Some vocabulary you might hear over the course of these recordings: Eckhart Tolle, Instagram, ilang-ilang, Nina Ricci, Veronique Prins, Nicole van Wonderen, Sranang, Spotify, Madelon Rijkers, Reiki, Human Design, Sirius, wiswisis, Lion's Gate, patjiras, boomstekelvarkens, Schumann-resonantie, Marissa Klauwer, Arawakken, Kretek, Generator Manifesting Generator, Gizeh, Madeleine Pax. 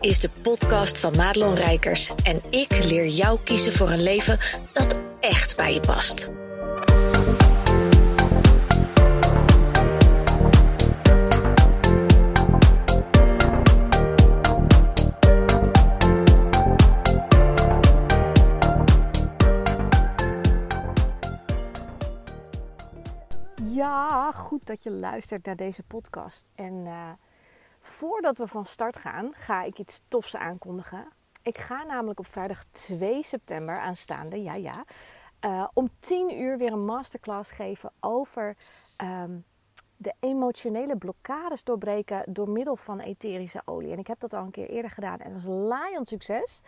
is de podcast van Madelon Rijkers en ik leer jou kiezen voor een leven dat echt bij je past. Ja, goed dat je luistert naar deze podcast. En voordat we van start gaan, ga ik iets tofs aankondigen. Ik ga namelijk op vrijdag 2 september aanstaande, om 10:00 weer een masterclass geven over de emotionele blokkades doorbreken door middel van etherische olie. En ik heb dat al een keer eerder gedaan en dat was een laaiend succes.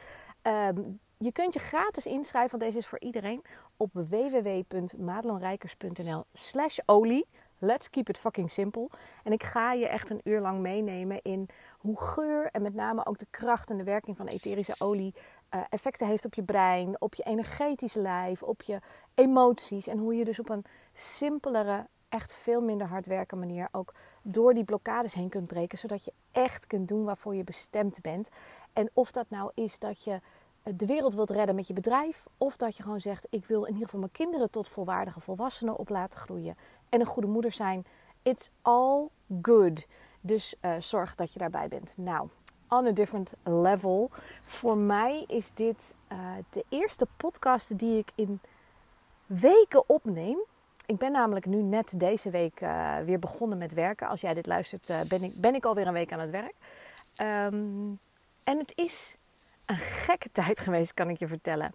Je kunt je gratis inschrijven, want deze is voor iedereen, op www.madelonrijkers.nl/olie. Let's keep it fucking simple. En ik ga je echt een uur lang meenemen in hoe geur en met name ook de kracht en de werking van etherische olie effecten heeft op je brein, op je energetisch lijf, op je emoties. En hoe je dus op een simpelere, echt veel minder hardwerken manier ook door die blokkades heen kunt breken. Zodat je echt kunt doen waarvoor je bestemd bent. En of dat nou is dat je de wereld wilt redden met je bedrijf, of dat je gewoon zegt, ik wil in ieder geval mijn kinderen tot volwaardige volwassenen op laten groeien en een goede moeder zijn. It's all good. Dus zorg dat je daarbij bent. Nou, on a different level. Voor mij is dit de eerste podcast die ik in weken opneem. Ik ben namelijk nu net deze week weer begonnen met werken. Als jij dit luistert, ben ik alweer een week aan het werk. En het is een gekke tijd geweest, kan ik je vertellen.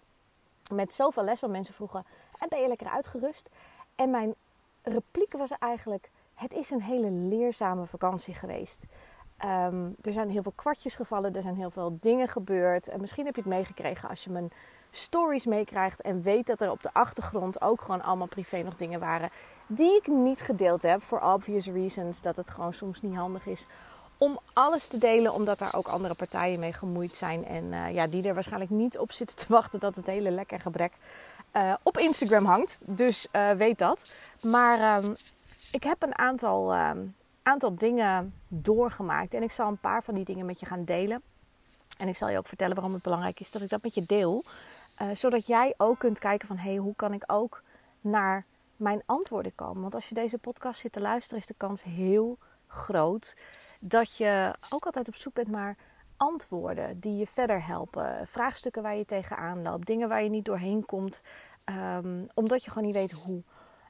Met zoveel lessen, mensen vroegen, en ben je lekker uitgerust? En mijn repliek was eigenlijk, het is een hele leerzame vakantie geweest. Er zijn heel veel kwartjes gevallen, er zijn heel veel dingen gebeurd. En misschien heb je het meegekregen als je mijn stories meekrijgt en weet dat er op de achtergrond ook gewoon allemaal privé nog dingen waren die ik niet gedeeld heb, voor obvious reasons, dat het gewoon soms niet handig is om alles te delen, omdat daar ook andere partijen mee gemoeid zijn. En die er waarschijnlijk niet op zitten te wachten dat het hele lek en gebrek op Instagram hangt. Dus weet dat. Maar ik heb een aantal dingen doorgemaakt. En ik zal een paar van die dingen met je gaan delen. En ik zal je ook vertellen waarom het belangrijk is dat ik dat met je deel. Zodat jij ook kunt kijken van, hoe kan ik ook naar mijn antwoorden komen? Want als je deze podcast zit te luisteren, is de kans heel groot dat je ook altijd op zoek bent naar antwoorden die je verder helpen. Vraagstukken waar je tegenaan loopt. Dingen waar je niet doorheen komt. Omdat je gewoon niet weet hoe.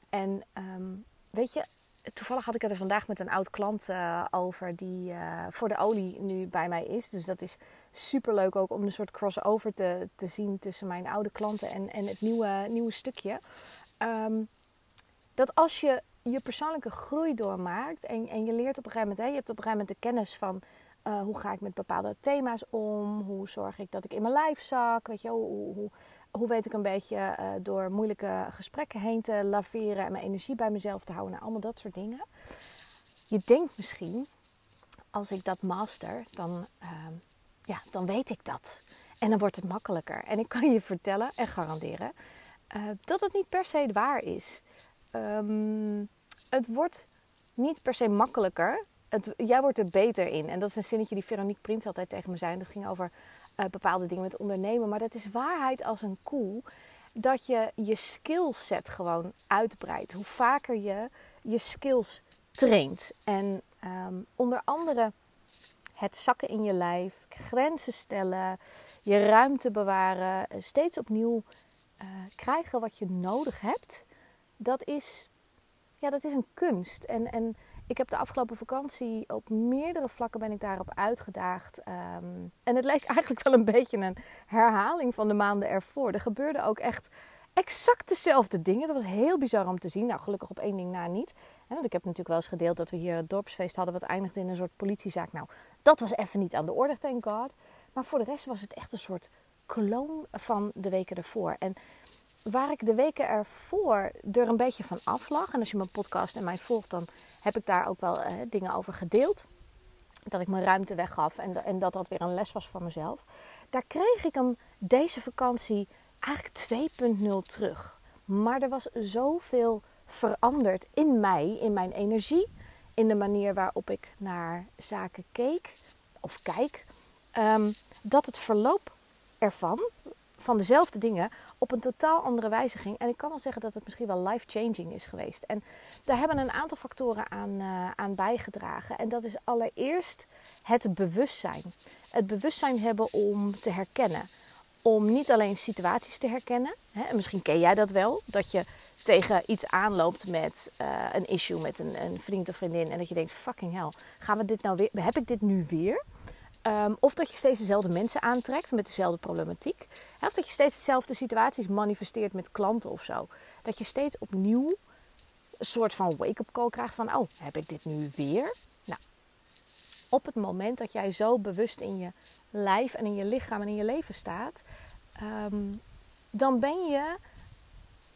En weet je, toevallig had ik het er vandaag met een oud klant over. Die voor de olie nu bij mij is. Dus dat is superleuk ook om een soort crossover te zien tussen mijn oude klanten en het nieuwe stukje. Dat als je persoonlijke groei doormaakt en je leert op een gegeven moment, je hebt op een gegeven moment de kennis van hoe ga ik met bepaalde thema's om, hoe zorg ik dat ik in mijn lijf zak, weet je, hoe weet ik een beetje door moeilijke gesprekken heen te laveren en mijn energie bij mezelf te houden, allemaal dat soort dingen. Je denkt misschien, als ik dat master, dan weet ik dat en dan wordt het makkelijker. En ik kan je vertellen en garanderen dat het niet per se waar is. Het wordt niet per se makkelijker. Jij wordt er beter in. En dat is een zinnetje die Veronique Prins altijd tegen me zei. En dat ging over bepaalde dingen met ondernemen. Maar dat is waarheid als een koe. Dat je je skillset gewoon uitbreidt. Hoe vaker je je skills traint. En onder andere het zakken in je lijf. Grenzen stellen. Je ruimte bewaren. Steeds opnieuw krijgen wat je nodig hebt. Dat is een kunst. En ik heb de afgelopen vakantie op meerdere vlakken ben ik daarop uitgedaagd. En het leek eigenlijk wel een beetje een herhaling van de maanden ervoor. Er gebeurden ook echt exact dezelfde dingen. Dat was heel bizar om te zien. Nou, gelukkig op één ding na niet. Want ik heb natuurlijk wel eens gedeeld dat we hier het dorpsfeest hadden wat eindigde in een soort politiezaak. Nou, dat was even niet aan de orde, thank God. Maar voor de rest was het echt een soort kloon van de weken ervoor. En waar ik de weken ervoor er een beetje van af lag. En als je mijn podcast en mij volgt, dan heb ik daar ook wel dingen over gedeeld. Dat ik mijn ruimte weggaf en dat dat weer een les was voor mezelf. Daar kreeg ik hem deze vakantie eigenlijk 2.0 terug. Maar er was zoveel veranderd in mij, in mijn energie. In de manier waarop ik naar zaken keek of kijk. dat het verloop ervan, van dezelfde dingen, op een totaal andere wijze ging. En ik kan wel zeggen dat het misschien wel life-changing is geweest. En daar hebben een aantal factoren aan bijgedragen. En dat is allereerst het bewustzijn. Het bewustzijn hebben om te herkennen. Om niet alleen situaties te herkennen. Hè, en misschien ken jij dat wel. Dat je tegen iets aanloopt met een issue met een vriend of vriendin. En dat je denkt, fucking hell, gaan we dit nou weer? Heb ik dit nu weer? Of dat je steeds dezelfde mensen aantrekt met dezelfde problematiek. Of dat je steeds dezelfde situaties manifesteert met klanten of zo. Dat je steeds opnieuw een soort van wake-up call krijgt van, oh, heb ik dit nu weer? Nou, op het moment dat jij zo bewust in je lijf en in je lichaam en in je leven staat, dan ben je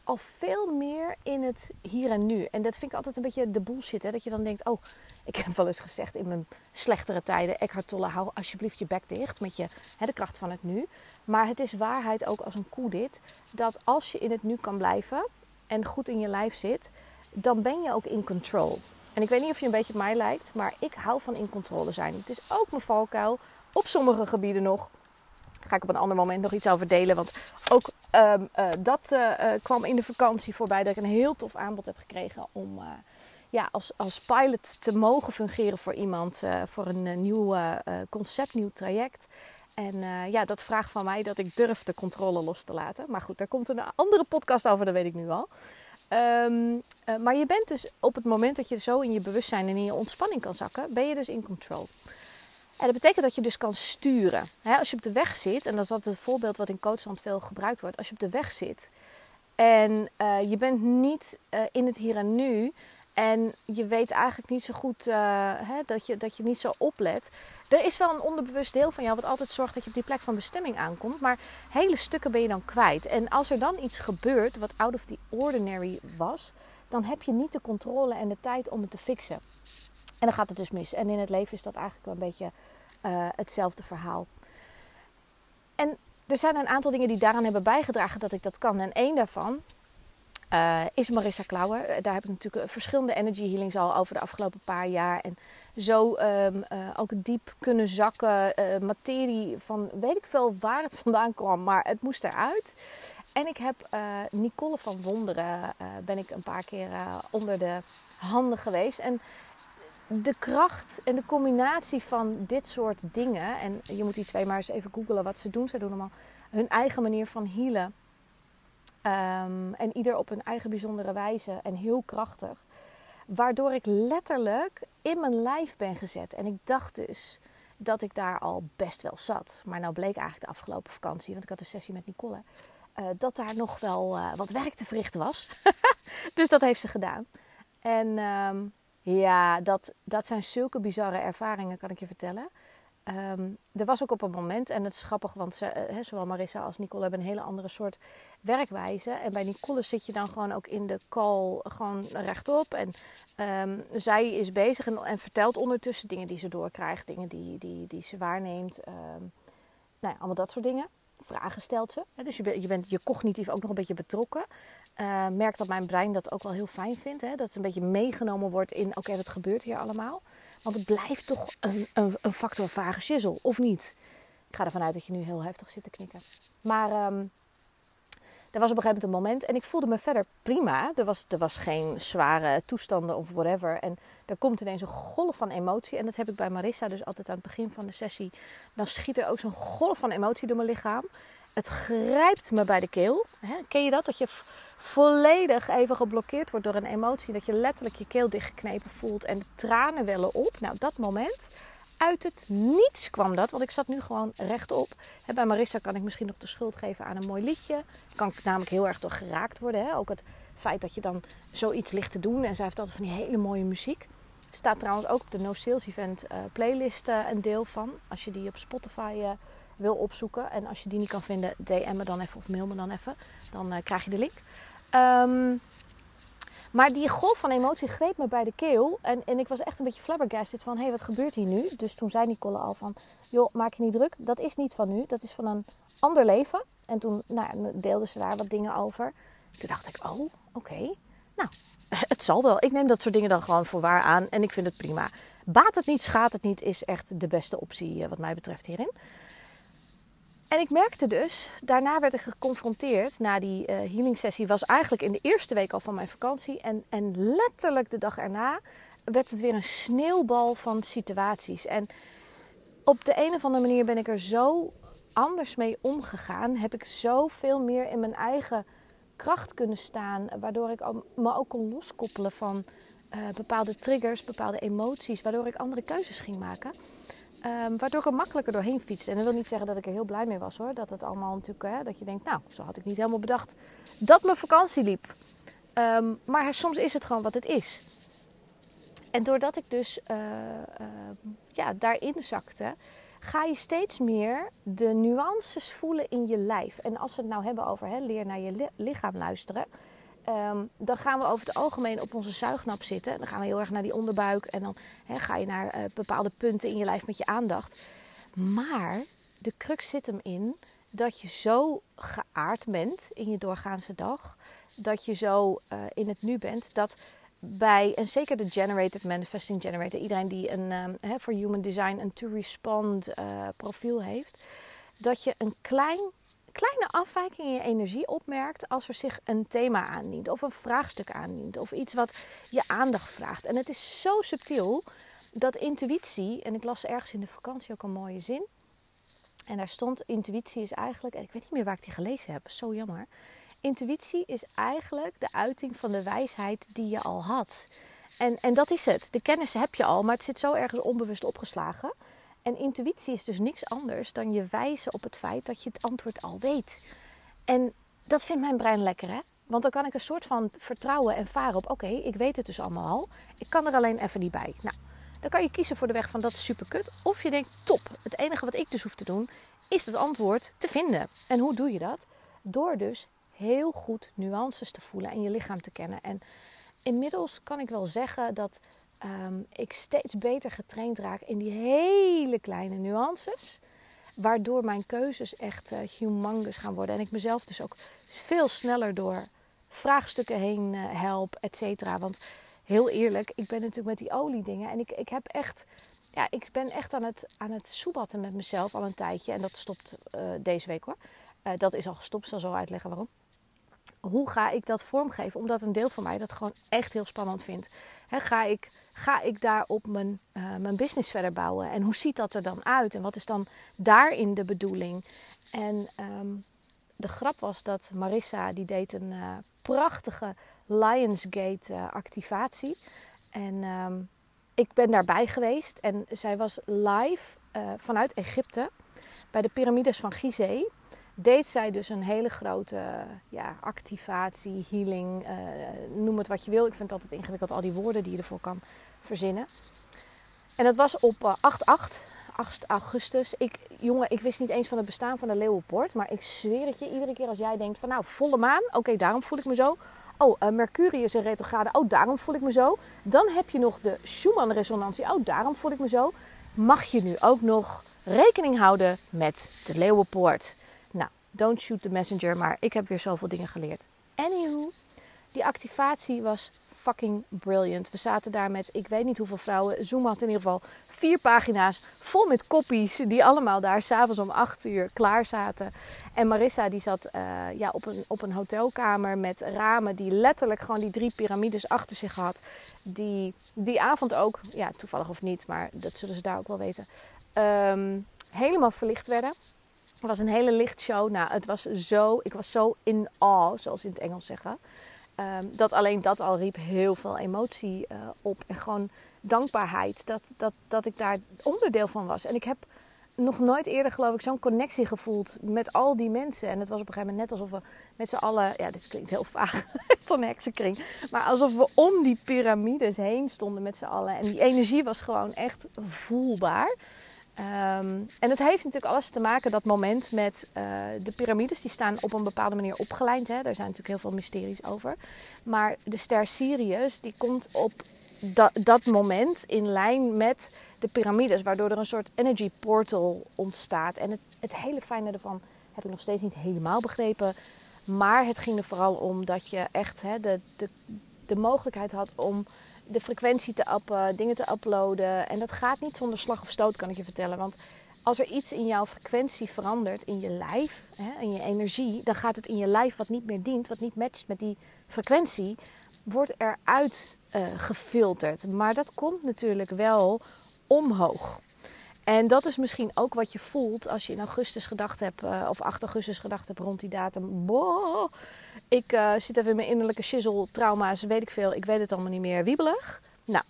al veel meer in het hier en nu. En dat vind ik altijd een beetje de bullshit, hè? Dat je dan denkt, oh, ik heb wel eens gezegd in mijn slechtere tijden, Eckhart Tolle, hou alsjeblieft je bek dicht met je, hè, de kracht van het nu. Maar het is waarheid ook als een koe dit, dat als je in het nu kan blijven en goed in je lijf zit, dan ben je ook in control. En ik weet niet of je een beetje op mij lijkt, maar ik hou van in controle zijn. Het is ook mijn valkuil, op sommige gebieden nog. Daar ga ik op een ander moment nog iets over delen, want ook kwam in de vakantie voorbij dat ik een heel tof aanbod heb gekregen om als pilot te mogen fungeren voor iemand, voor een nieuw concept, nieuw traject. En dat vraagt van mij dat ik durf de controle los te laten. Maar goed, daar komt een andere podcast over, dat weet ik nu al. Maar je bent dus op het moment dat je zo in je bewustzijn en in je ontspanning kan zakken, ben je dus in control. En dat betekent dat je dus kan sturen. He, als je op de weg zit, en dat is altijd het voorbeeld wat in coachland veel gebruikt wordt. Als je op de weg zit en je bent niet in het hier en nu, en je weet eigenlijk niet zo goed dat je niet zo oplet. Er is wel een onderbewust deel van jou wat altijd zorgt dat je op die plek van bestemming aankomt. Maar hele stukken ben je dan kwijt. En als er dan iets gebeurt wat out of the ordinary was, dan heb je niet de controle en de tijd om het te fixen. En dan gaat het dus mis. En in het leven is dat eigenlijk wel een beetje hetzelfde verhaal. En er zijn een aantal dingen die daaraan hebben bijgedragen dat ik dat kan. En één daarvan is Marissa Klauwer. Daar heb ik natuurlijk verschillende energy healings al over de afgelopen paar jaar. En zo ook diep kunnen zakken. Materie van weet ik veel waar het vandaan kwam. Maar het moest eruit. En ik heb Nicole van Wonderen. Ben ik een paar keer onder de handen geweest. En de kracht en de combinatie van dit soort dingen. En je moet die twee maar eens even googlen wat ze doen. Ze doen allemaal hun eigen manier van healen. En ieder op hun eigen bijzondere wijze en heel krachtig. Waardoor ik letterlijk in mijn lijf ben gezet. En ik dacht dus dat ik daar al best wel zat. Maar nou bleek eigenlijk de afgelopen vakantie, want ik had een sessie met Nicole, dat daar nog wel wat werk te verrichten was. Dus dat heeft ze gedaan. En dat zijn zulke bizarre ervaringen, kan ik je vertellen. Er was ook op een moment, en het is grappig, want zowel Marissa als Nicole hebben een hele andere soort werkwijze. En bij Nicole zit je dan gewoon ook in de call gewoon rechtop. En zij is bezig en vertelt ondertussen dingen die ze doorkrijgt, dingen die ze waarneemt. Allemaal dat soort dingen. Vragen stelt ze. Dus je bent je cognitief ook nog een beetje betrokken. Merk dat mijn brein dat ook wel heel fijn vindt. Hè? Dat het een beetje meegenomen wordt in, oké, wat gebeurt hier allemaal? Want het blijft toch een factor vage shizzle, of niet? Ik ga ervan uit dat je nu heel heftig zit te knikken. Maar er was op een gegeven moment een moment en ik voelde me verder prima. Er was geen zware toestanden of whatever. En er komt ineens een golf van emotie. En dat heb ik bij Marissa dus altijd aan het begin van de sessie. Dan schiet er ook zo'n golf van emotie door mijn lichaam. Het grijpt me bij de keel. Hè? Ken je dat? Dat je volledig even geblokkeerd wordt door een emotie. Dat je letterlijk je keel dichtgeknepen voelt en de tranen wellen op. Nou, dat moment. Uit het niets kwam dat, want ik zat nu gewoon rechtop. Bij Marissa kan ik misschien nog de schuld geven aan een mooi liedje. Kan ik namelijk heel erg door geraakt worden. Hè? Ook het feit dat je dan zoiets ligt te doen. En zij heeft altijd van die hele mooie muziek. Staat trouwens ook op de No Sales Event playlist een deel van. Als je die op Spotify wil opzoeken. En als je die niet kan vinden, DM me dan even of mail me dan even. Dan krijg je de link. Maar die golf van emotie greep me bij de keel. En ik was echt een beetje flabbergasted van, hé, wat gebeurt hier nu? Dus toen zei Nicole al van, joh, maak je niet druk. Dat is niet van nu. Dat is van een ander leven. En toen deelden ze daar wat dingen over. Toen dacht ik, oh, oké. Nou, het zal wel. Ik neem dat soort dingen dan gewoon voor waar aan. En ik vind het prima. Baat het niet, schaadt het niet, is echt de beste optie wat mij betreft hierin. En ik merkte dus, daarna werd ik geconfronteerd, na die healing sessie was eigenlijk in de eerste week al van mijn vakantie. En letterlijk de dag erna werd het weer een sneeuwbal van situaties. En op de een of andere manier ben ik er zo anders mee omgegaan. Heb ik zoveel meer in mijn eigen kracht kunnen staan. Waardoor ik me ook kon loskoppelen van bepaalde triggers, bepaalde emoties. Waardoor ik andere keuzes ging maken. Waardoor ik er makkelijker doorheen fietste. En dat wil niet zeggen dat ik er heel blij mee was hoor. Dat het allemaal natuurlijk, dat je denkt, nou, zo had ik niet helemaal bedacht dat mijn vakantie liep. Maar soms is het gewoon wat het is. En doordat ik dus daarin zakte, ga je steeds meer de nuances voelen in je lijf. En als we het nou hebben over leer naar je lichaam luisteren. Dan gaan we over het algemeen op onze zuignap zitten. Dan gaan we heel erg naar die onderbuik. En dan ga je naar bepaalde punten in je lijf met je aandacht. Maar de crux zit hem in dat je zo geaard bent in je doorgaanse dag. Dat je zo in het nu bent. Dat bij, en zeker de Generator Manifesting Generator. Iedereen die een voor Human Design een To Respond profiel heeft. Dat je een kleine afwijking in je energie opmerkt als er zich een thema aandient of een vraagstuk aandient of iets wat je aandacht vraagt. En het is zo subtiel dat intuïtie, en ik las ergens in de vakantie ook een mooie zin, en daar stond intuïtie is eigenlijk, en ik weet niet meer waar ik die gelezen heb, zo jammer. Intuïtie is eigenlijk de uiting van de wijsheid die je al had. En dat is het. De kennis heb je al, maar het zit zo ergens onbewust opgeslagen. En intuïtie is dus niks anders dan je wijzen op het feit dat je het antwoord al weet. En dat vindt mijn brein lekker, hè? Want dan kan ik een soort van vertrouwen en varen op, oké, ik weet het dus allemaal al. Ik kan er alleen even niet bij. Nou, dan kan je kiezen voor de weg van dat is super kut. Of je denkt, top, het enige wat ik dus hoef te doen, is het antwoord te vinden. En hoe doe je dat? Door dus heel goed nuances te voelen en je lichaam te kennen. En inmiddels kan ik wel zeggen dat ik steeds beter getraind raak in die hele kleine nuances. Waardoor mijn keuzes echt humongous gaan worden. En ik mezelf dus ook veel sneller door vraagstukken heen help, et cetera. Want heel eerlijk, ik ben natuurlijk met die oliedingen. En ik heb echt, ik ben echt aan het soebatten met mezelf al een tijdje. En dat stopt deze week hoor. Dat is al gestopt, zal zo uitleggen waarom. Hoe ga ik dat vormgeven? Omdat een deel van mij dat gewoon echt heel spannend vindt. Ga ik daarop mijn business verder bouwen? En hoe ziet dat er dan uit? En wat is dan daarin de bedoeling? En de grap was dat Marissa, die deed een prachtige Lion's Gate activatie. En ik ben daarbij geweest. En zij was live vanuit Egypte bij de piramides van Gizeh. Deed zij dus een hele grote activatie, healing, noem het wat je wil. Ik vind het altijd ingewikkeld, al die woorden die je ervoor kan verzinnen. En dat was op 8 augustus. Ik wist niet eens van het bestaan van de Leeuwenpoort. Maar ik zweer het je, iedere keer als jij denkt van nou, volle maan. Oké, daarom voel ik me zo. Oh, Mercurius in retrograde. Oh, daarom voel ik me zo. Dan heb je nog de Schumann-resonantie. Oh, daarom voel ik me zo. Mag je nu ook nog rekening houden met de Leeuwenpoort? Don't shoot the messenger, maar ik heb weer zoveel dingen geleerd. Anywho, die activatie was fucking brilliant. We zaten daar met, ik weet niet hoeveel vrouwen. Zoom had in ieder geval 4 pagina's vol met kopies die allemaal daar s'avonds om 8:00 klaar zaten. En Marissa die zat op een hotelkamer met ramen die letterlijk gewoon die 3 piramides achter zich had. Die avond ook, toevallig of niet, maar dat zullen ze daar ook wel weten, helemaal verlicht werden. Het was een hele lichtshow. Nou, ik was zo in awe, zoals ze in het Engels zeggen. Dat alleen dat al riep heel veel emotie op. En gewoon dankbaarheid dat ik daar onderdeel van was. En ik heb nog nooit eerder, geloof ik, zo'n connectie gevoeld met al die mensen. En het was op een gegeven moment net alsof we met z'n allen... Ja, dit klinkt heel vaag. Zo'n heksenkring. Maar alsof we om die piramides heen stonden met z'n allen. En die energie was gewoon echt voelbaar. En het heeft natuurlijk alles te maken, dat moment met de piramides. Die staan op een bepaalde manier opgelijnd. Hè? Daar zijn natuurlijk heel veel mysteries over. Maar de ster Sirius die komt op dat moment in lijn met de piramides. Waardoor er een soort energy portal ontstaat. En het hele fijne ervan heb ik nog steeds niet helemaal begrepen. Maar het ging er vooral om dat je echt hè, de de mogelijkheid had om de frequentie te appen, dingen te uploaden. En dat gaat niet zonder slag of stoot, kan ik je vertellen. Want als er iets in jouw frequentie verandert, in je lijf, in je energie, dan gaat het in je lijf wat niet meer dient, wat niet matcht met die frequentie, wordt eruit gefilterd. Maar dat komt natuurlijk wel omhoog. En dat is misschien ook wat je voelt als je in augustus gedacht hebt, of 8 augustus gedacht hebt rond die datum. Boah, ik zit even in mijn innerlijke shizzle, trauma's, weet ik veel, ik weet het allemaal niet meer, wiebelig. Nou,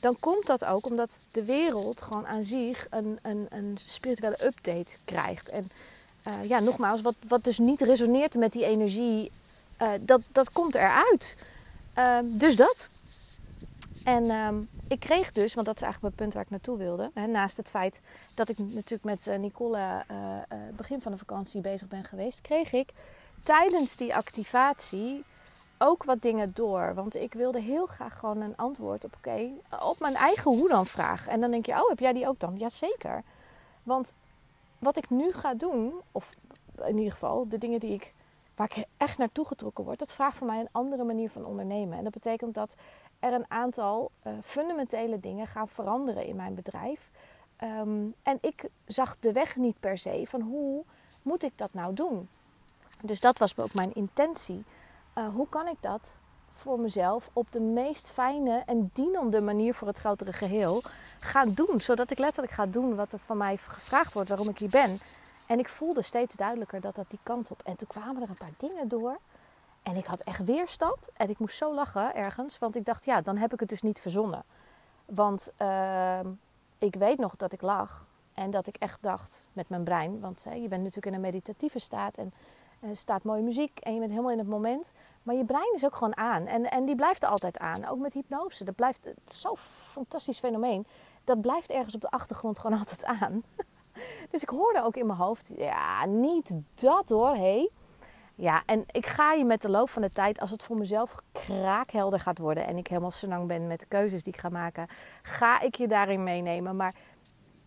dan komt dat ook omdat de wereld gewoon aan zich een spirituele update krijgt. En ja, nogmaals, wat dus niet resoneert met die energie, dat komt eruit. Dus dat. En ik kreeg dus, want dat is eigenlijk mijn punt waar ik naartoe wilde. Hè, naast het feit dat ik natuurlijk met Nicole begin van de vakantie bezig ben geweest, kreeg ik tijdens die activatie ook wat dingen door. Want ik wilde heel graag gewoon een antwoord op, op mijn eigen hoe dan vraag. En dan denk je, oh, heb jij die ook dan? Jazeker. Want wat ik nu ga doen, of in ieder geval de dingen die waar ik echt naartoe getrokken word, dat vraagt voor mij een andere manier van ondernemen. En dat betekent dat er een aantal fundamentele dingen gaan veranderen in mijn bedrijf. En ik zag de weg niet per se van hoe moet ik dat nou doen. Dus dat was ook mijn intentie. Hoe kan ik dat voor mezelf op de meest fijne en dienende manier voor het grotere geheel gaan doen. Zodat ik letterlijk ga doen wat er van mij gevraagd wordt, waarom ik hier ben. En ik voelde steeds duidelijker dat die kant op. En toen kwamen er een paar dingen door. En ik had echt weerstand. En ik moest zo lachen ergens. Want ik dacht, ja, dan heb ik het dus niet verzonnen. Want ik weet nog dat ik lag. En dat ik echt dacht met mijn brein. Want je bent natuurlijk in een meditatieve staat. En er staat mooie muziek. En je bent helemaal in het moment. Maar je brein is ook gewoon aan. En die blijft er altijd aan. Ook met hypnose. Dat blijft zo'n fantastisch fenomeen. Dat blijft ergens op de achtergrond gewoon altijd aan. Dus ik hoorde ook in mijn hoofd, ja, niet dat hoor, hé. Ja, en ik ga je met de loop van de tijd, als het voor mezelf kraakhelder gaat worden en ik helemaal senang ben met de keuzes die ik ga maken, ga ik je daarin meenemen. Maar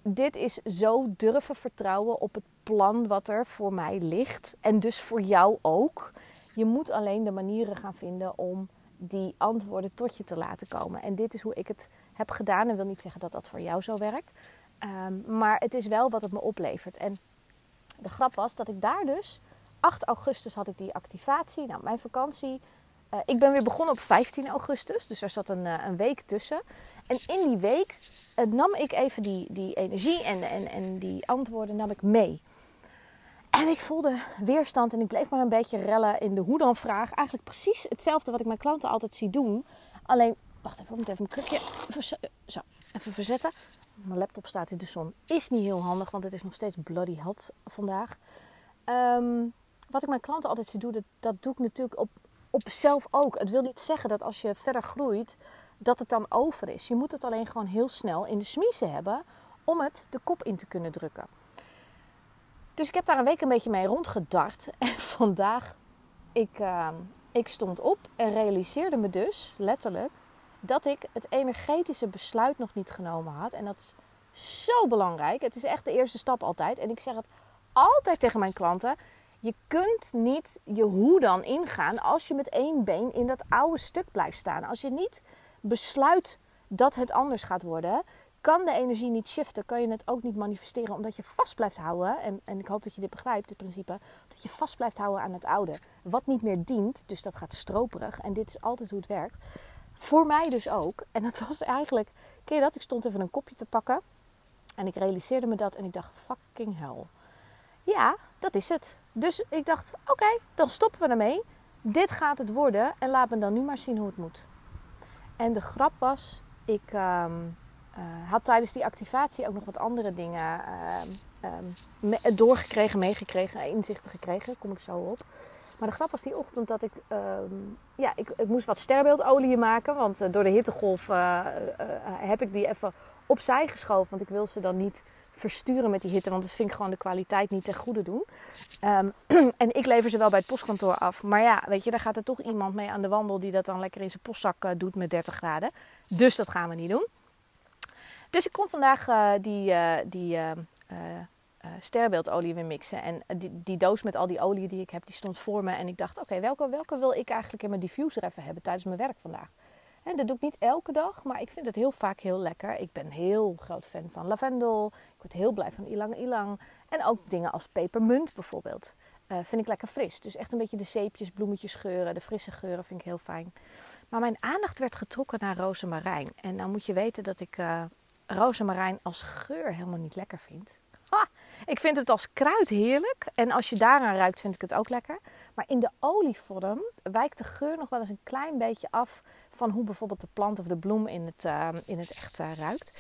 dit is zo durven vertrouwen op het plan wat er voor mij ligt en dus voor jou ook. Je moet alleen de manieren gaan vinden om die antwoorden tot je te laten komen. En dit is hoe ik het heb gedaan. En wil niet zeggen dat dat voor jou zo werkt. Maar het is wel wat het me oplevert. En de grap was dat ik daar dus, 8 augustus had ik die activatie. Nou, mijn vakantie, ik ben weer begonnen op 15 augustus. Dus er zat een week tussen. En in die week nam ik even die energie en die antwoorden nam ik mee. En ik voelde weerstand en ik bleef maar een beetje rellen in de hoe dan vraag. Eigenlijk precies hetzelfde wat ik mijn klanten altijd zie doen. Alleen, wacht even, ik moet even mijn krukje even verzetten. Mijn laptop staat in de zon. Is niet heel handig, want het is nog steeds bloody hot vandaag. Wat ik mijn klanten altijd zie doen, dat doe ik natuurlijk op zelf ook. Het wil niet zeggen dat als je verder groeit, dat het dan over is. Je moet het alleen gewoon heel snel in de smiezen hebben om het de kop in te kunnen drukken. Dus ik heb daar een week een beetje mee rondgedart. En vandaag, ik stond op en realiseerde me dus, letterlijk, dat ik het energetische besluit nog niet genomen had. En dat is zo belangrijk. Het is echt de eerste stap altijd. En ik zeg het altijd tegen mijn klanten. Je kunt niet je hoe dan ingaan als je met één been in dat oude stuk blijft staan. Als je niet besluit dat het anders gaat worden, kan de energie niet shiften. Kan je het ook niet manifesteren omdat je vast blijft houden. En ik hoop dat je dit begrijpt, dit principe. Dat je vast blijft houden aan het oude. Wat niet meer dient, dus dat gaat stroperig. En dit is altijd hoe het werkt. Voor mij dus ook. En dat was eigenlijk, ken je dat? Ik stond even een kopje te pakken. En ik realiseerde me dat. En ik dacht, fucking hell. Ja, dat is het. Dus ik dacht, oké, dan stoppen we ermee. Dit gaat het worden. En laat me dan nu maar zien hoe het moet. En de grap was, ik had tijdens die activatie ook nog wat andere dingen meegekregen, inzichten gekregen. Kom ik zo op. Maar de grap was die ochtend dat ik moest wat sterrenbeeldolie maken. Want door de hittegolf heb ik die even opzij geschoven. Want ik wil ze dan niet versturen met die hitte. Want dat vind ik gewoon de kwaliteit niet ten goede doen. En ik lever ze wel bij het postkantoor af. Maar ja, weet je, daar gaat er toch iemand mee aan de wandel die dat dan lekker in zijn postzak doet met 30 graden. Dus dat gaan we niet doen. Dus ik kon vandaag die sterrenbeeldolie weer mixen. En die doos met al die olie die ik heb, die stond voor me. En ik dacht, oké, welke wil ik eigenlijk in mijn diffuser even hebben tijdens mijn werk vandaag? En dat doe ik niet elke dag, maar ik vind het heel vaak heel lekker. Ik ben een heel groot fan van lavendel. Ik word heel blij van ilang-ilang. En ook dingen als pepermunt bijvoorbeeld. Vind ik lekker fris. Dus echt een beetje de zeepjes, bloemetjes geuren. De frisse geuren vind ik heel fijn. Maar mijn aandacht werd getrokken naar rozemarijn. En nou moet je weten dat ik rozemarijn als geur helemaal niet lekker vind. Ha! Ik vind het als kruid heerlijk. En als je daaraan ruikt vind ik het ook lekker. Maar in de olievorm wijkt de geur nog wel eens een klein beetje af van hoe bijvoorbeeld de plant of de bloem in het echt ruikt.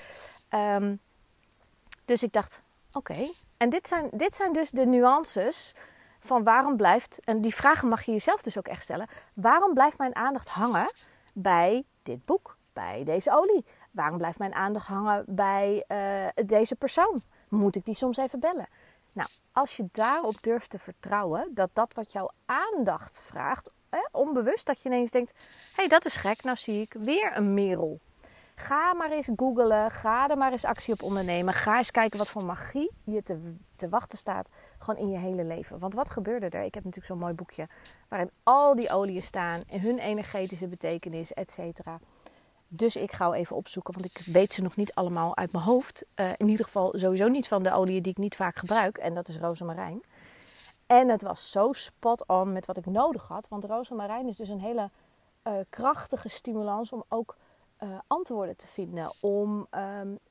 Dus ik dacht, oké. En dit zijn dus de nuances van waarom blijft... En die vragen mag je jezelf dus ook echt stellen. Waarom blijft mijn aandacht hangen bij dit boek? Bij deze olie? Waarom blijft mijn aandacht hangen bij deze persoon? Moet ik die soms even bellen? Nou, als je daarop durft te vertrouwen... dat wat jouw aandacht vraagt... onbewust dat je ineens denkt... hé, dat is gek, nou zie ik weer een merel. Ga maar eens googlen. Ga er maar eens actie op ondernemen. Ga eens kijken wat voor magie je te wachten staat... gewoon in je hele leven. Want wat gebeurde er? Ik heb natuurlijk zo'n mooi boekje... waarin al die oliën staan... en hun energetische betekenis, et cetera. Dus ik ga even opzoeken... want ik weet ze nog niet allemaal uit mijn hoofd. In ieder geval sowieso niet van de oliën die ik niet vaak gebruik. En dat is rozemarijn. En het was zo spot on met wat ik nodig had. Want rozemarijn is dus een hele krachtige stimulans... om ook antwoorden te vinden. Om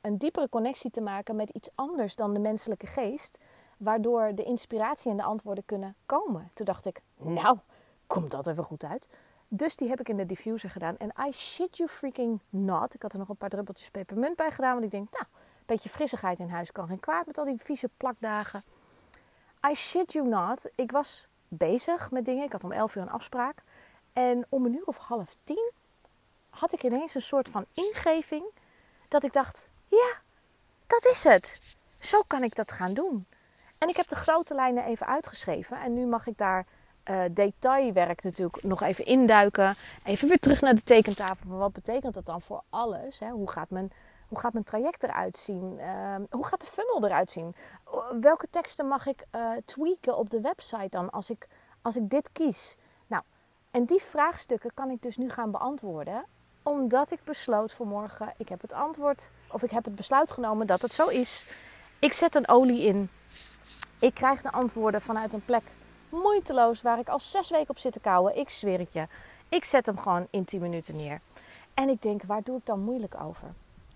een diepere connectie te maken met iets anders dan de menselijke geest. Waardoor de inspiratie en de antwoorden kunnen komen. Toen dacht ik, nou, komt dat even goed uit. Dus die heb ik in de diffuser gedaan. En I shit you freaking not. Ik had er nog een paar druppeltjes pepermunt bij gedaan. Want ik denk, nou, een beetje frissigheid in huis kan geen kwaad. Met al die vieze plakdagen. I shit you not. Ik was bezig met dingen. Ik had om 11:00 een afspraak. En om 9:30... had ik ineens een soort van ingeving. Dat ik dacht, ja, dat is het. Zo kan ik dat gaan doen. En ik heb de grote lijnen even uitgeschreven. En nu mag ik daar detailwerk natuurlijk nog even induiken. Even weer terug naar de tekentafel. Maar wat betekent dat dan voor alles? Hè? Hoe gaat mijn traject eruit zien? Hoe gaat de funnel eruit zien? Welke teksten mag ik tweaken op de website dan als ik dit kies? Nou, en die vraagstukken kan ik dus nu gaan beantwoorden. Omdat ik besloot vanmorgen, ik heb het besluit genomen dat het zo is. Ik zet een olie in. Ik krijg de antwoorden vanuit een plek moeiteloos waar ik al 6 weken op zit te kauwen. Ik zweer het je. Ik zet hem gewoon in 10 minuten neer. En ik denk, waar doe ik dan moeilijk over?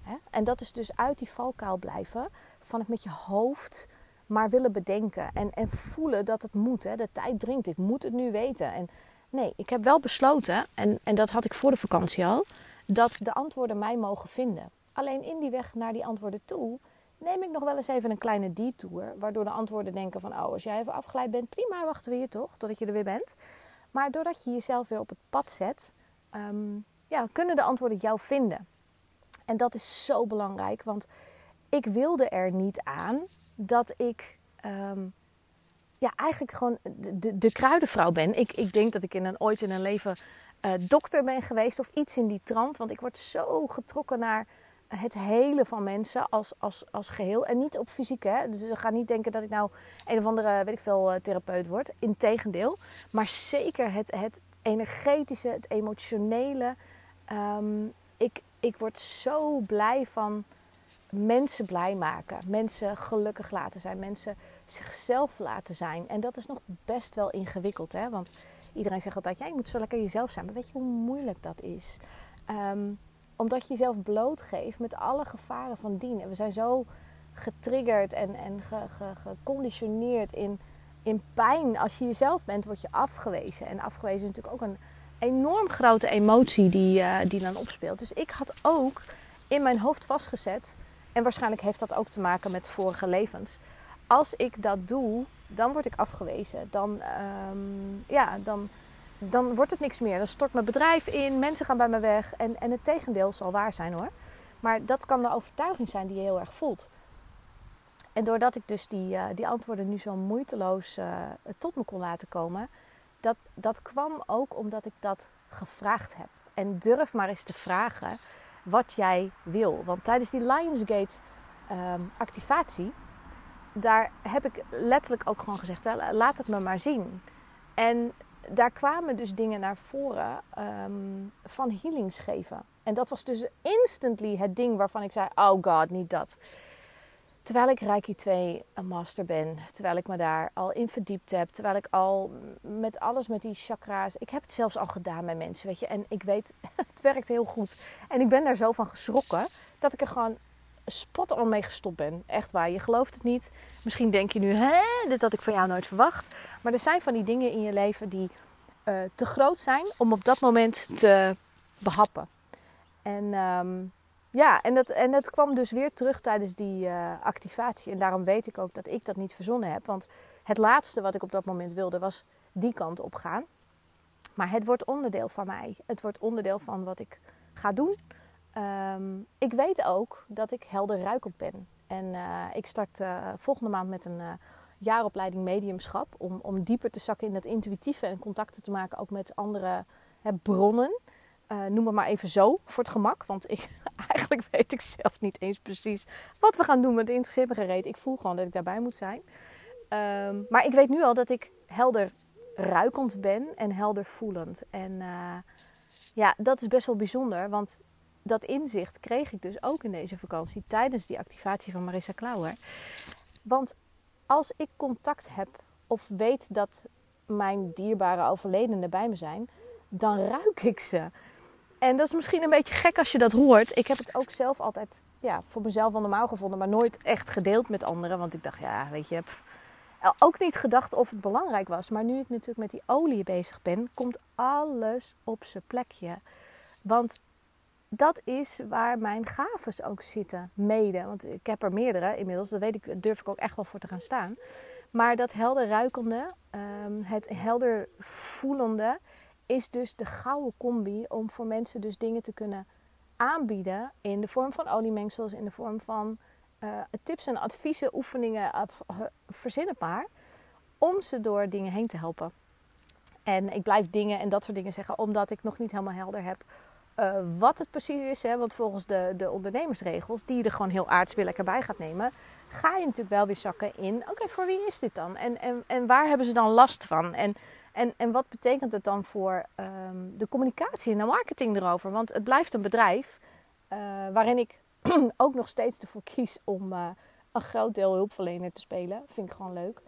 Hè? En dat is dus uit die valkuil blijven van het met je hoofd maar willen bedenken. En voelen dat het moet. Hè? De tijd dringt. Ik moet het nu weten. En nee, ik heb wel besloten, en dat had ik voor de vakantie al, dat de antwoorden mij mogen vinden. Alleen in die weg naar die antwoorden toe neem ik nog wel eens even een kleine detour. Waardoor de antwoorden denken van, oh, als jij even afgeleid bent, prima, wachten we hier toch, totdat je er weer bent. Maar doordat je jezelf weer op het pad zet, kunnen de antwoorden jou vinden. En dat is zo belangrijk, want ik wilde er niet aan dat ik... eigenlijk gewoon de kruidenvrouw ben. Ik denk dat ik ooit in een leven dokter ben geweest of iets in die trant. Want ik word zo getrokken naar het hele van mensen als geheel. En niet op fysiek, hè. Dus ik ga niet denken dat ik nou een of andere, therapeut word. Integendeel. Maar zeker het energetische, het emotionele. Ik word zo blij van... mensen blij maken, mensen gelukkig laten zijn, mensen zichzelf laten zijn. En dat is nog best wel ingewikkeld, hè? Want iedereen zegt altijd, je moet zo lekker jezelf zijn. Maar weet je hoe moeilijk dat is? Omdat je jezelf blootgeeft met alle gevaren van dien. En we zijn zo getriggerd en geconditioneerd in pijn. Als je jezelf bent, word je afgewezen. En afgewezen is natuurlijk ook een enorm grote emotie die dan opspeelt. Dus ik had ook in mijn hoofd vastgezet... En waarschijnlijk heeft dat ook te maken met vorige levens. Als ik dat doe, dan word ik afgewezen. Dan wordt het niks meer. Dan stort mijn bedrijf in, mensen gaan bij me weg. En het tegendeel zal waar zijn hoor. Maar dat kan de overtuiging zijn die je heel erg voelt. En doordat ik dus die antwoorden nu zo moeiteloos tot me kon laten komen... Dat kwam ook omdat ik dat gevraagd heb. En durf maar eens te vragen... wat jij wil. Want tijdens die Lionsgate activatie daar heb ik letterlijk ook gewoon gezegd, hè, laat het me maar zien. En daar kwamen dus dingen naar voren van healings geven. En dat was dus instantly het ding waarvan ik zei, oh god, niet dat. Terwijl ik Reiki 2 een master ben, terwijl ik me daar al in verdiept heb, terwijl ik al met alles met die chakra's, ik heb het zelfs al gedaan met mensen, weet je. En ik weet, het werkt heel goed. En ik ben daar zo van geschrokken dat ik er gewoon spot on mee gestopt ben. Echt waar, je gelooft het niet. Misschien denk je nu, hè, dit had ik van jou nooit verwacht. Maar er zijn van die dingen in je leven die te groot zijn om op dat moment te behappen. En dat kwam dus weer terug tijdens die activatie. En daarom weet ik ook dat ik dat niet verzonnen heb. Want het laatste wat ik op dat moment wilde was die kant op gaan. Maar het wordt onderdeel van mij. Het wordt onderdeel van wat ik ga doen. Ik weet ook dat ik helder ruikend ben. En ik start volgende maand met een jaaropleiding mediumschap. Om dieper te zakken in dat intuïtieve en contacten te maken ook met andere bronnen. Noem het maar even zo, voor het gemak. Want eigenlijk weet ik zelf niet eens precies wat we gaan doen met de interesseerbereid. Ik voel gewoon dat ik daarbij moet zijn. Maar ik weet nu al dat ik helder ruikend ben en helder voelend. En dat is best wel bijzonder. Want dat inzicht kreeg ik dus ook in deze vakantie tijdens die activatie van Marissa Klauwer. Want als ik contact heb of weet dat mijn dierbare overledenen bij me zijn, dan ruik ik ze. En dat is misschien een beetje gek als je dat hoort. Ik heb het ook zelf altijd voor mezelf wel normaal gevonden, maar nooit echt gedeeld met anderen. Want ik dacht, ook niet gedacht of het belangrijk was. Maar nu ik natuurlijk met die olie bezig ben, komt alles op zijn plekje. Want dat is waar mijn gaves ook zitten, mede. Want ik heb er meerdere inmiddels, durf ik ook echt wel voor te gaan staan. Maar dat helder ruikende, het helder voelende, is dus de gouden combi om voor mensen dus dingen te kunnen aanbieden in de vorm van oliemengsels, in de vorm van tips en adviezen, oefeningen, verzin het maar, om ze door dingen heen te helpen. En ik blijf dingen en dat soort dingen zeggen, omdat ik nog niet helemaal helder heb wat het precies is. Hè? Want volgens de ondernemersregels, die je er gewoon heel aards weer lekker bij gaat nemen, ga je natuurlijk wel weer zakken in, oké, voor wie is dit dan? En waar hebben ze dan last van? En wat betekent het dan voor de communicatie en de marketing erover? Want het blijft een bedrijf waarin ik ook nog steeds ervoor kies om een groot deel hulpverlener te spelen. Vind ik gewoon leuk.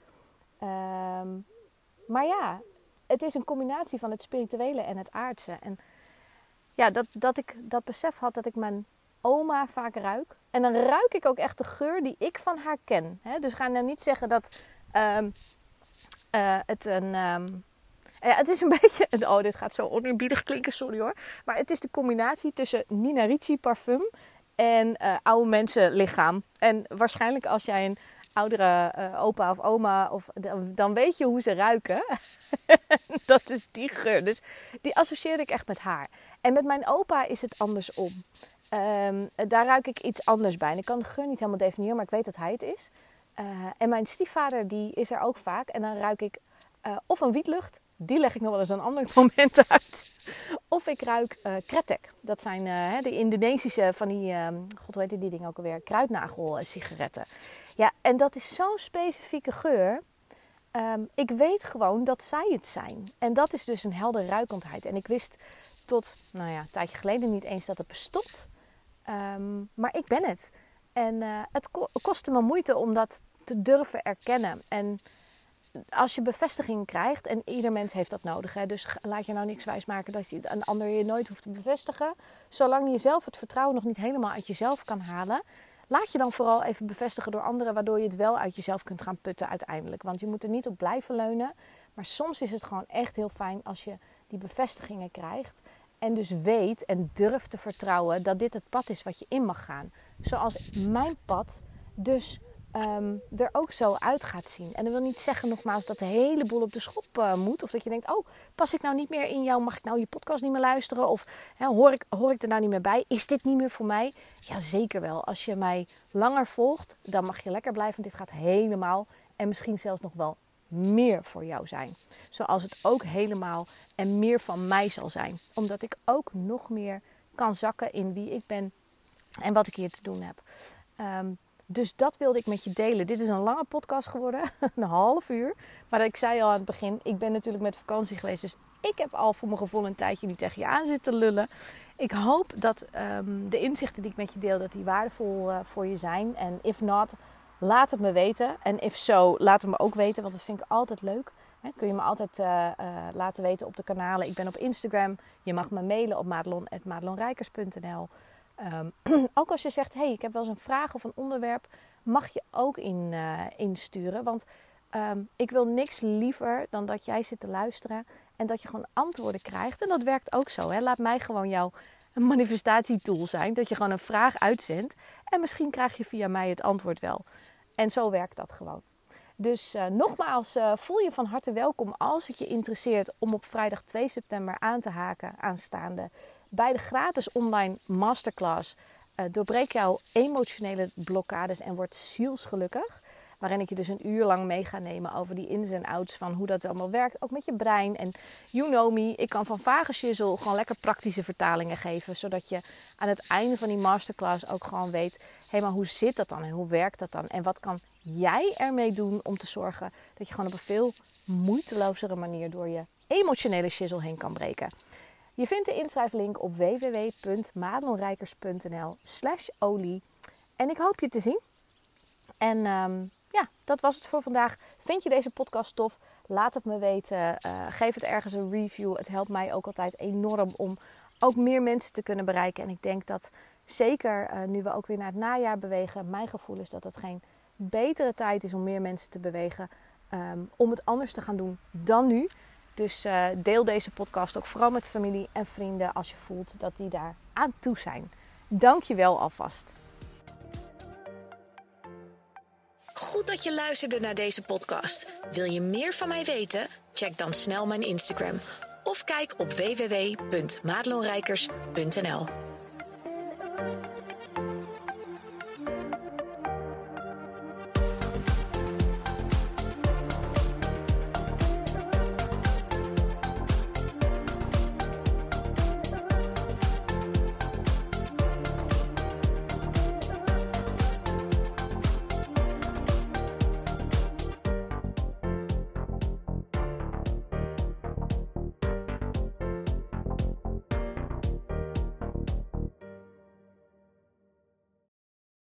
Maar ja, het is een combinatie van het spirituele en het aardse. En ja, dat ik dat besef had dat ik mijn oma vaak ruik. En dan ruik ik ook echt de geur die ik van haar ken. Hè? Dus ga nou niet zeggen dat het is een beetje... Oh, dit gaat zo oneerbiedig klinken, sorry hoor. Maar het is de combinatie tussen Nina Ricci parfum en oude mensen lichaam. En waarschijnlijk als jij een oudere opa of oma, dan weet je hoe ze ruiken. Dat is die geur. Dus die associeer ik echt met haar. En met mijn opa is het andersom. Daar ruik ik iets anders bij. En ik kan de geur niet helemaal definiëren, maar ik weet dat hij het is. En mijn stiefvader die is er ook vaak. En dan ruik ik of een wietlucht. Die leg ik nog wel eens een ander moment uit. Of ik ruik Kretek. Dat zijn de Indonesische van die, god weet die dingen ook alweer, kruidnagelsigaretten. Ja, en dat is zo'n specifieke geur. Ik weet gewoon dat zij het zijn. En dat is dus een helder ruikendheid. En ik wist tot, een tijdje geleden niet eens dat het bestond. Maar ik ben het. En het kostte me moeite om dat te durven erkennen. En als je bevestiging krijgt, en ieder mens heeft dat nodig. Hè, dus laat je nou niks wijsmaken dat je een ander je nooit hoeft te bevestigen. Zolang je zelf het vertrouwen nog niet helemaal uit jezelf kan halen, laat je dan vooral even bevestigen door anderen, waardoor je het wel uit jezelf kunt gaan putten uiteindelijk. Want je moet er niet op blijven leunen. Maar soms is het gewoon echt heel fijn als je die bevestigingen krijgt. En dus weet en durft te vertrouwen dat dit het pad is wat je in mag gaan. Zoals mijn pad dus er ook zo uit gaat zien. En dat wil niet zeggen nogmaals dat de hele boel op de schop moet. Of dat je denkt, oh, pas ik nou niet meer in jou? Mag ik nou je podcast niet meer luisteren? Of hoor ik er nou niet meer bij? Is dit niet meer voor mij? Ja, zeker wel. Als je mij langer volgt, dan mag je lekker blijven. Dit gaat helemaal en misschien zelfs nog wel meer voor jou zijn. Zoals het ook helemaal en meer van mij zal zijn. Omdat ik ook nog meer kan zakken in wie ik ben en wat ik hier te doen heb. Dus dat wilde ik met je delen. Dit is een lange podcast geworden, een half uur. Maar ik zei al aan het begin, ik ben natuurlijk met vakantie geweest. Dus ik heb al voor mijn gevoel een tijdje niet tegen je aan zitten lullen. Ik hoop dat de inzichten die ik met je deel, dat die waardevol voor je zijn. En if not, laat het me weten. En if so, laat het me ook weten, want dat vind ik altijd leuk. He, kun je me altijd laten weten op de kanalen. Ik ben op Instagram. Je mag me mailen op madelon@madelonrijkers.nl. Ook als je zegt, hey, ik heb wel eens een vraag of een onderwerp, mag je ook insturen. Want ik wil niks liever dan dat jij zit te luisteren en dat je gewoon antwoorden krijgt. En dat werkt ook zo. Hè? Laat mij gewoon jouw manifestatietool zijn. Dat je gewoon een vraag uitzendt en misschien krijg je via mij het antwoord wel. En zo werkt dat gewoon. Dus nogmaals, voel je van harte welkom als het je interesseert om op vrijdag 2 september aan te haken aanstaande bij de gratis online masterclass. Doorbreek jouw emotionele blokkades en word zielsgelukkig. Waarin ik je dus een uur lang mee ga nemen over die ins en outs van hoe dat allemaal werkt. Ook met je brein en you know me. Ik kan van vage shizzle gewoon lekker praktische vertalingen geven. Zodat je aan het einde van die masterclass ook gewoon weet, hé, maar hoe zit dat dan en hoe werkt dat dan? En wat kan jij ermee doen om te zorgen dat je gewoon op een veel moeitelozere manier door je emotionele shizzle heen kan breken. Je vindt de inschrijflink op www.madelonrijkers.nl/olie. En ik hoop je te zien. En ja, dat was het voor vandaag. Vind je deze podcast tof? Laat het me weten. Geef het ergens een review. Het helpt mij ook altijd enorm om ook meer mensen te kunnen bereiken. En ik denk dat zeker nu we ook weer naar het najaar bewegen. Mijn gevoel is dat het geen betere tijd is om meer mensen te bewegen. Om het anders te gaan doen dan nu. Dus deel deze podcast ook vooral met familie en vrienden als je voelt dat die daar aan toe zijn. Dank je wel alvast. Goed dat je luisterde naar deze podcast. Wil je meer van mij weten? Check dan snel mijn Instagram. Of kijk op www.madelonrijkers.nl.